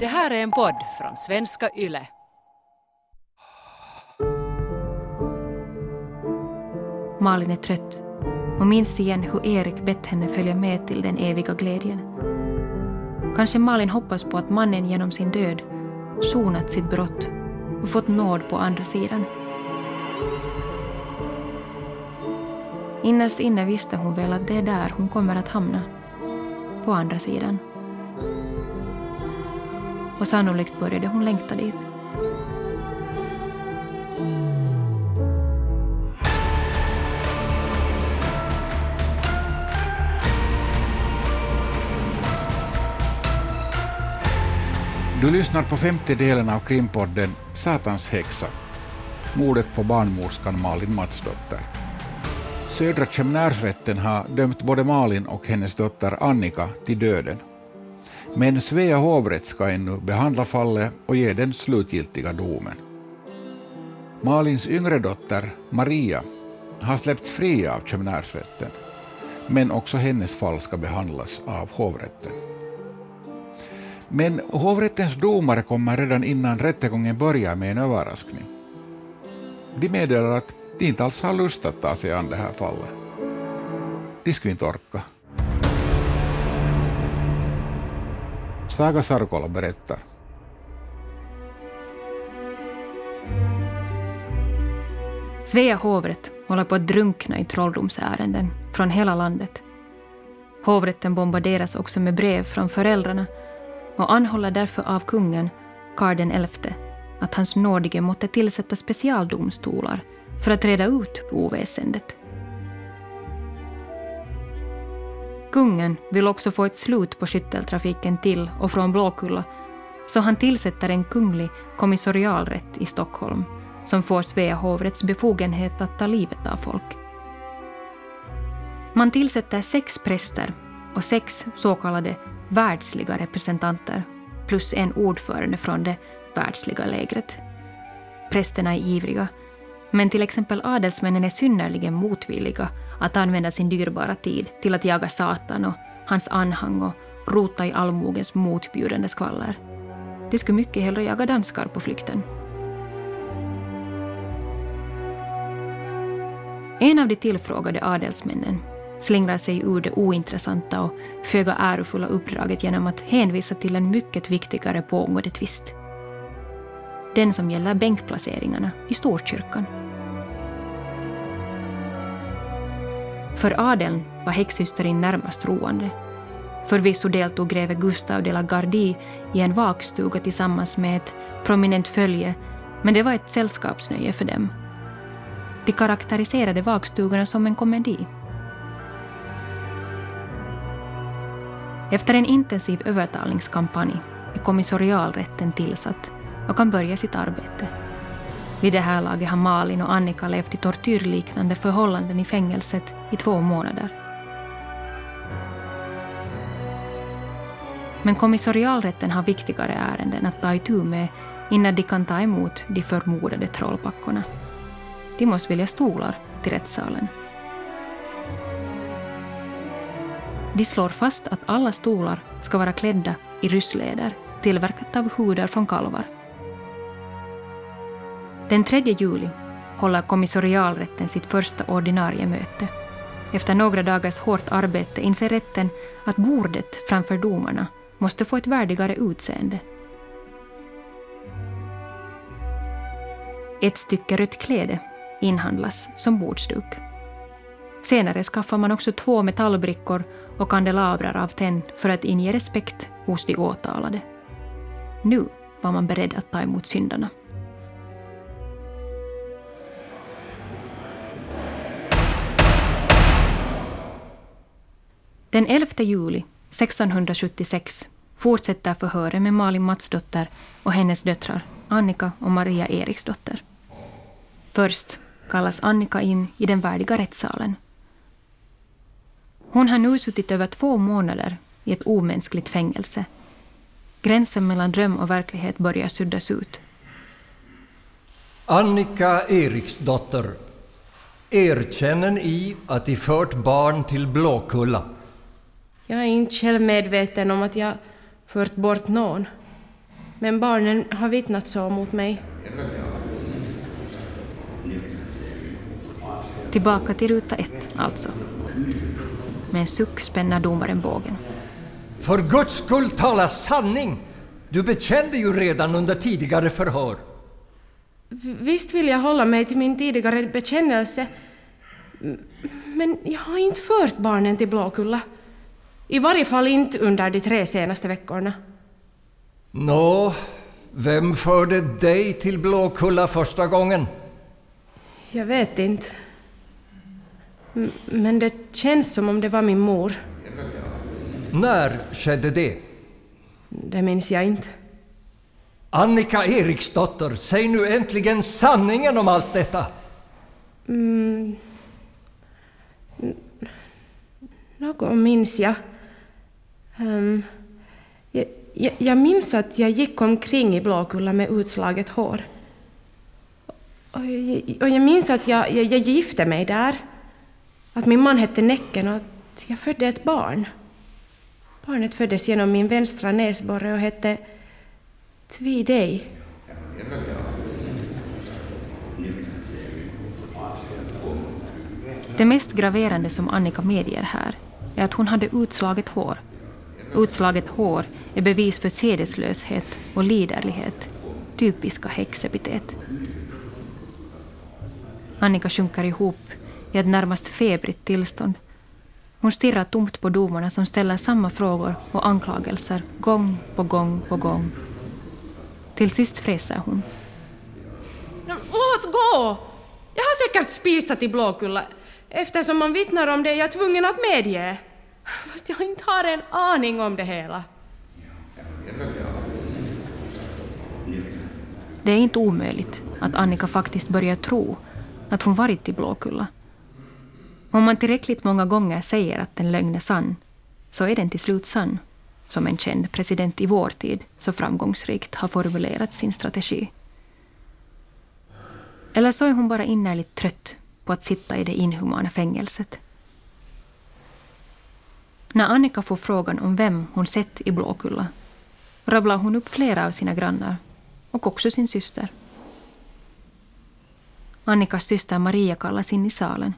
Det här är en podd från Svenska Yle. Malin är trött och minns igen hur Erik bett henne följa med till den eviga glädjen. Kanske Malin hoppas på att mannen genom sin död sonat sitt brott och fått nåd på andra sidan. Innerst inne visste hon väl att det är där hon kommer att hamna. På andra sidan. Och sannolikt började hon längta dit. Du lyssnar på 50-delen av krimpodden Satans häxa. Mordet på barnmorskan Malin Matsdotter. Södra kämnärsrätten har dömt både Malin och hennes dotter Annika till döden. Men Svea hovrätt ska ännu behandla fallet och ge den slutgiltiga domen. Malins yngre dotter Maria har släppts fri av kämnärsrätten. Men också hennes fall ska behandlas av hovrätten. Men hovrättens domare kommer redan innan rättegången börjar med en överraskning. De meddelar att de inte alls har lust att ta sig an det här fallet. De skulle inte orka. Saga Sarkola berättar. Svea hovrätt håller på att drunkna i trolldomsärenden från hela landet. Hovrätten bombarderas också med brev från föräldrarna och anhåller därför av kungen, Karl den elfte, att hans nådige måtte tillsätta specialdomstolar för att reda ut oväsendet. Kungen vill också få ett slut på skytteltrafiken till och från Blåkulla, så han tillsätter en kunglig kommissorialrätt i Stockholm som får Svea hovrätts befogenhet att ta livet av folk. Man tillsätter 6 präster och 6 så kallade världsliga representanter plus en ordförande från det världsliga lägret. Prästerna är ivriga, men till exempel adelsmännen är synnerligen motvilliga att använda sin dyrbara tid till att jaga Satan och hans anhang och rota i allmogens motbjudande skvaller. De skulle mycket hellre jaga danskar på flykten. En av de tillfrågade adelsmännen slingrar sig ur det ointressanta och föga ärofulla uppdraget genom att hänvisa till en mycket viktigare pågående tvist. Den som gäller bänkplaceringarna i Storkyrkan. För adeln var häxhysterin närmast roande. Förvisso deltog greve Gustaf De la Gardie i en vakstuga tillsammans med ett prominent följe, men det var ett sällskapsnöje för dem. De karaktäriserade vakstugorna som en komedi. Efter en intensiv övertalningskampanj är kommissorialrätten tillsatt och kan börja sitt arbete. Vid det här laget har Malin och Annika levt i tortyrliknande förhållanden i fängelset i 2 månader. Men kommissorialrätten har viktigare ärenden att ta itu med innan de kan ta emot de förmodade trollpackorna. De måste välja stolar till rättssalen. De slår fast att alla stolar ska vara klädda i ryssleder tillverkat av hudar från kalvar. Den 3 juli håller kommissorialrätten sitt första ordinarie möte. Efter några dagars hårt arbete inser rätten att bordet framför domarna måste få ett värdigare utseende. Ett stycke rött kläde inhandlas som bordsduk. Senare skaffar man också 2 metallbrickor och kandelabrar av tenn för att inge respekt hos de åtalade. Nu var man beredd att ta emot syndarna. Den 11 juli 1676 fortsätter förhöret med Malin Matsdotter och hennes döttrar Annika och Maria Eriksdotter. Först kallas Annika in i den värdiga rättssalen. Hon har nu suttit över 2 månader i ett omänskligt fängelse. Gränsen mellan dröm och verklighet börjar suddas ut. Annika Eriksdotter, erkänner i att de fört barn till Blåkulla? Jag är inte själv medveten om att jag fört bort någon. Men barnen har vittnat så mot mig. Tillbaka till ruta 1 alltså. Med en suck spänner domaren bågen. För Guds skull, tala sanning! Du bekände ju redan under tidigare förhör. Visst vill jag hålla mig till min tidigare bekännelse. Men jag har inte fört barnen till Blåkulla. I varje fall inte under de 3 senaste veckorna. Nå, vem förde dig till Blåkulla första gången? Jag vet inte. Men det känns som om det var min mor. När skedde det? Det minns jag inte. Annika Eriksdotter, säg nu äntligen sanningen om allt detta. Något minns jag. Jag minns att jag gick omkring i Blåkulla med utslaget hår. Och jag minns att jag gifte mig där. Att min man hette Näcken och att jag födde ett barn. Barnet föddes genom min vänstra näsborre och hette Tvidej. Det mest graverande som Annika medger här är att hon hade utslaget hår. Utslaget hår är bevis för sedeslöshet och liderlighet. Typiska häxepitet. Annika sjunker ihop i ett närmast febrigt tillstånd. Hon stirrar tomt på domarna som ställer samma frågor och anklagelser gång på gång på gång. Till sist fräser hon. Låt gå! Jag har säkert spisat i Blåkulla. Eftersom man vittnar om det är jag tvungen att medge. Fast jag inte har en aning om det hela. Det är inte omöjligt att Annika faktiskt börjar tro att hon varit i Blåkulla. Om man tillräckligt många gånger säger att en lögn är sann, så är den till slut sann, som en känd president i vår tid så framgångsrikt har formulerat sin strategi. Eller så är hon bara innerligt trött på att sitta i det inhumana fängelset. När Annika får frågan om vem hon sett i Blåkulla, rabblar hon upp flera av sina grannar och också sin syster. Annikas syster Maria kallas in i salen.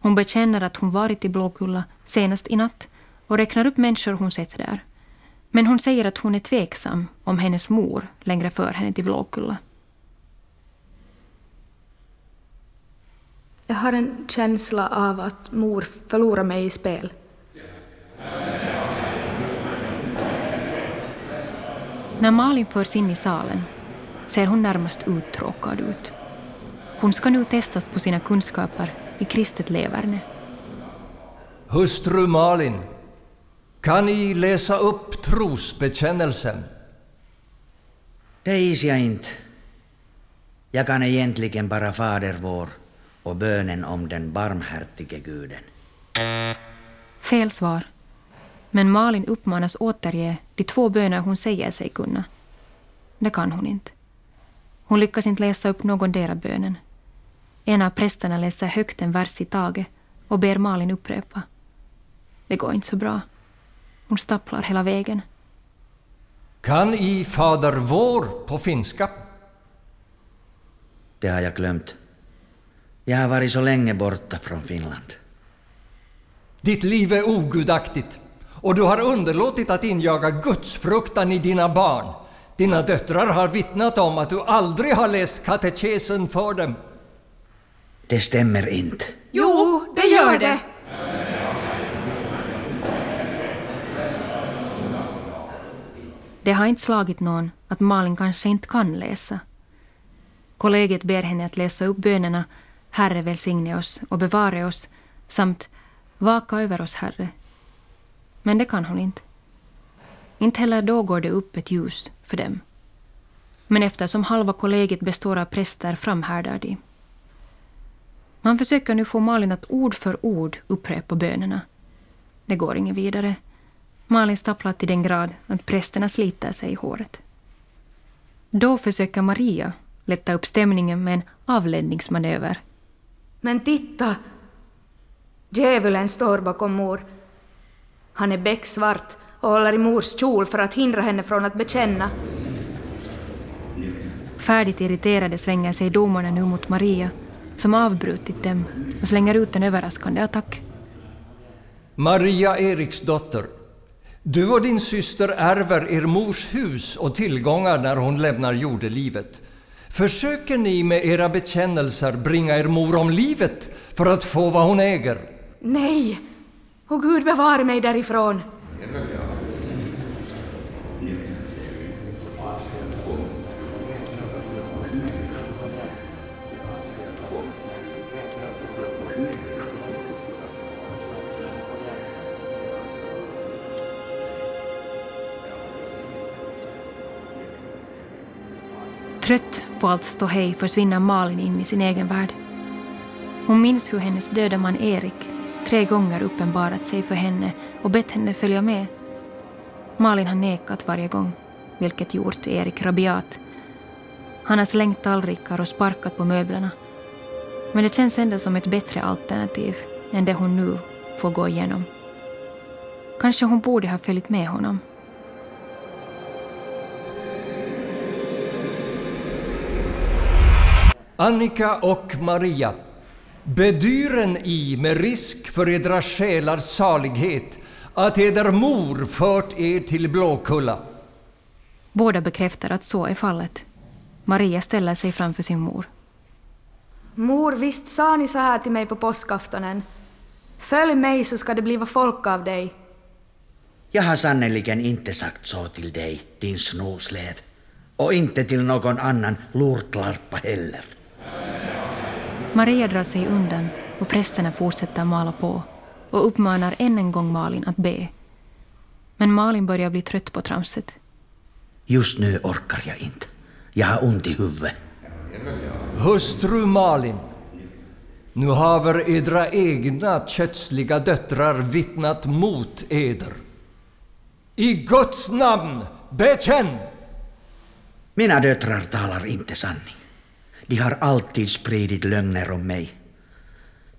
Hon bekänner att hon varit i Blåkulla senast i natt och räknar upp människor hon sett där. Men hon säger att hon är tveksam om hennes mor längre för henne till Blåkulla. Jag har en känsla av att mor förlorar mig i spel. När Malin förs in i salen ser hon närmast uttråkad ut. Hon ska nu testas på sina kunskaper i kristet leverne. Hustru Malin, kan ni läsa upp trosbekännelsen? Det is jag inte. Jag kan egentligen bara Fader vår och bönen om den barmhärtige guden. Fel svar. Men Malin uppmanas återge de 2 böner hon säger sig kunna. Det kan hon inte. Hon lyckas inte läsa upp någon deras bönen. En av prästerna läser högt en vers i taget och ber Malin upprepa. Det går inte så bra. Hon stapplar hela vägen. Kan i Fader vår på finska? Det har jag glömt. Jag har varit så länge borta från Finland. Ditt liv är ogudaktigt och du har underlåtit att injaga gudsfruktan i dina barn. Dina döttrar har vittnat om att du aldrig har läst katekesen för dem. Det stämmer inte. Jo, det gör det. Det har inte slagit någon att Malin kanske inte kan läsa. Kollegiet ber henne att läsa upp bönerna Herre välsigne oss och bevare oss samt vaka över oss Herre. Men det kan hon inte. Inte heller då går det upp ett ljus för dem. Men eftersom halva kollegiet består av präster framhärdar de. Man försöker nu få Malin att ord för ord upprepa bönerna. Det går ingen vidare. Malin stapplar till den grad att prästerna sliter sig i håret. Då försöker Maria lätta upp stämningen med en avledningsmanöver. Men titta! Djävulen står bakom mor. Han är becksvart och håller i mors kjol för att hindra henne från att bekänna. Färdigt irriterade svänger sig domarna nu mot Maria, som avbrutit dem och slänger ut en överraskande attack. Maria Eriksdotter, du och din syster ärver er mors hus och tillgångar när hon lämnar jordelivet. Försöker ni med era bekännelser bringa er mor om livet för att få vad hon äger? Nej! Och Gud bevare mig därifrån! Trött på allt ståhej försvinner Malin in i sin egen värld. Hon minns hur hennes döda man Erik 3 gånger uppenbarat sig för henne och bett henne följa med. Malin har nekat varje gång, vilket gjort Erik rabiat. Han har slängt tallrikar och sparkat på möblerna. Men det känns ändå som ett bättre alternativ än det hon nu får gå igenom. Kanske hon borde ha följt med honom. Annika och Maria, bedyren i med risk för edra själars salighet att eder mor fört er till Blåkulla. Båda bekräftar att så är fallet. Maria ställer sig framför sin mor. Mor, visst sa ni så här till mig på påskaftonen. Följ mig så ska det bliva folk av dig. Jag har sannoliken inte sagt så till dig, din snoslev. Och inte till någon annan lortlarpa heller. Maria drar sig undan och prästerna fortsätter mala på och uppmanar än en gång Malin att be. Men Malin börjar bli trött på tramset. Just nu orkar jag inte. Jag har ont i huvudet. Hustru Malin, nu haver edra egna kötsliga döttrar vittnat mot eder. I Guds namn, bekänn! Mina döttrar talar inte sanning. De har alltid spridit lögner om mig.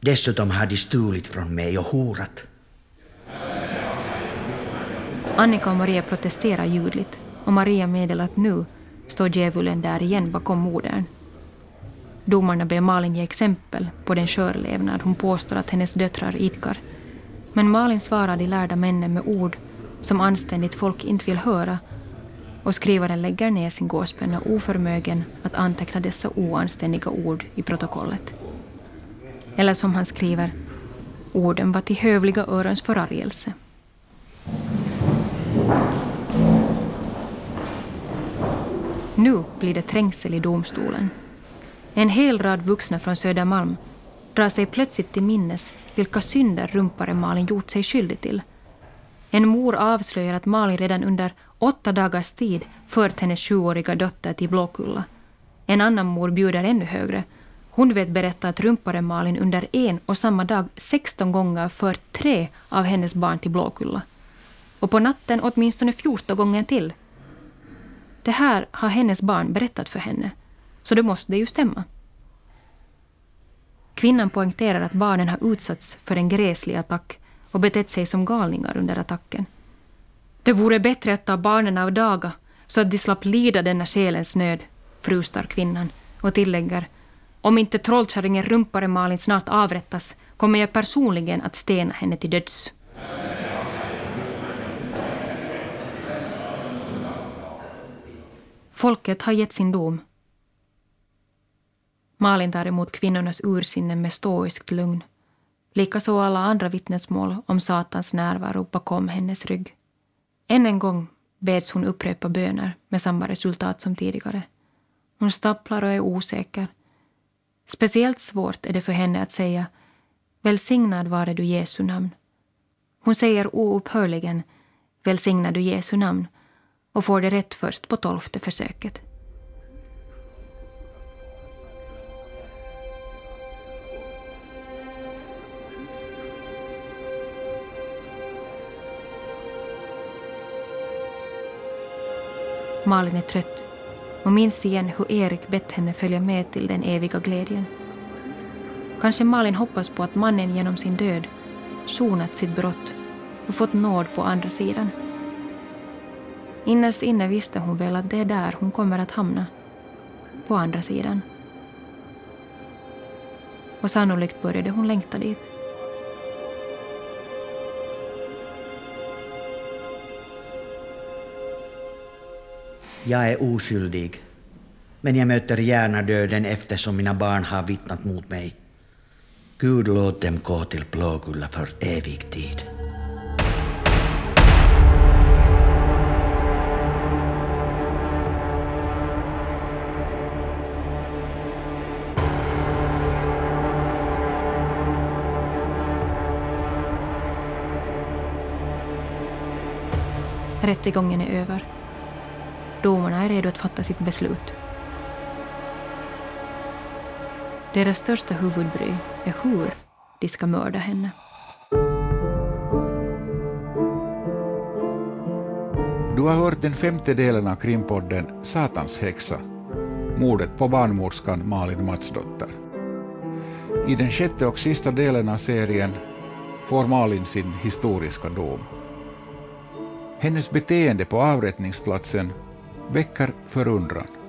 Dessutom har de stulit från mig och horat. Annika och Maria protesterar ljudligt och Maria meddelar att nu står djävulen där igen bakom modern. Domarna ber Malin ge exempel på den körlevnad hon påstår att hennes döttrar idkar. Men Malin svarar de lärda männen med ord som anständigt folk inte vill höra. Och skrivaren lägger ner sin gåspenna oförmögen att anteckna dessa oanständiga ord i protokollet. Eller som han skriver, orden var till hövliga örons förargelse. Nu blir det trängsel i domstolen. En hel rad vuxna från Södermalm drar sig plötsligt till minnes vilka synder rumpare Malin gjort sig skyldig till. En mor avslöjar att Malin redan under 8 dagars tid fört hennes 7-åriga dotter till Blåkulla. En annan mor bjuder ännu högre. Hon vet berätta att rumparen Malin under en och samma dag 16 gånger fört 3 av hennes barn till Blåkulla. Och på natten åtminstone 14 gånger till. Det här har hennes barn berättat för henne, så det måste ju stämma. Kvinnan poängterar att barnen har utsatts för en gräslig attack och betett sig som galningar under attacken. Det vore bättre att ta barnen av daga så att de slapp lida denna själens nöd, frustar kvinnan och tillägger, om inte trollkärringen rumpare Malin snart avrättas kommer jag personligen att stena henne till döds. Folket har gett sin dom. Malin tar emot kvinnornas ursinne med stoiskt lugn. Likaså alla andra vittnesmål om Satans närvaro bakom hennes rygg. Än en gång beds hon upprepa böner med samma resultat som tidigare. Hon stapplar och är osäker. Speciellt svårt är det för henne att säga välsignad vare du Jesu namn. Hon säger oupphörligen välsignad du Jesu namn och får det rätt först på 12:e försöket. Malin är trött och minns igen hur Erik bett henne följa med till den eviga glädjen. Kanske Malin hoppas på att mannen genom sin död sonat sitt brott och fått nåd på andra sidan. Innerst inne visste hon väl att det är där hon kommer att hamna. på andra sidan. Och sannolikt började hon längta dit. Jag är oskyldig, men jag möter gärna döden eftersom mina barn har vittnat mot mig. Gud låt dem gå till Blåkulla för evig tid. Rättegången är över. Domarna är redo att fatta sitt beslut. Deras största huvudbry är hur de ska mörda henne. Du har hört den femte delen av krimpodden Satans häxa. Mordet på barnmorskan Malin Matsdotter. I den sjätte och sista delen av serien får Malin sin historiska dom. Hennes beteende på avrättningsplatsen väcker förundran.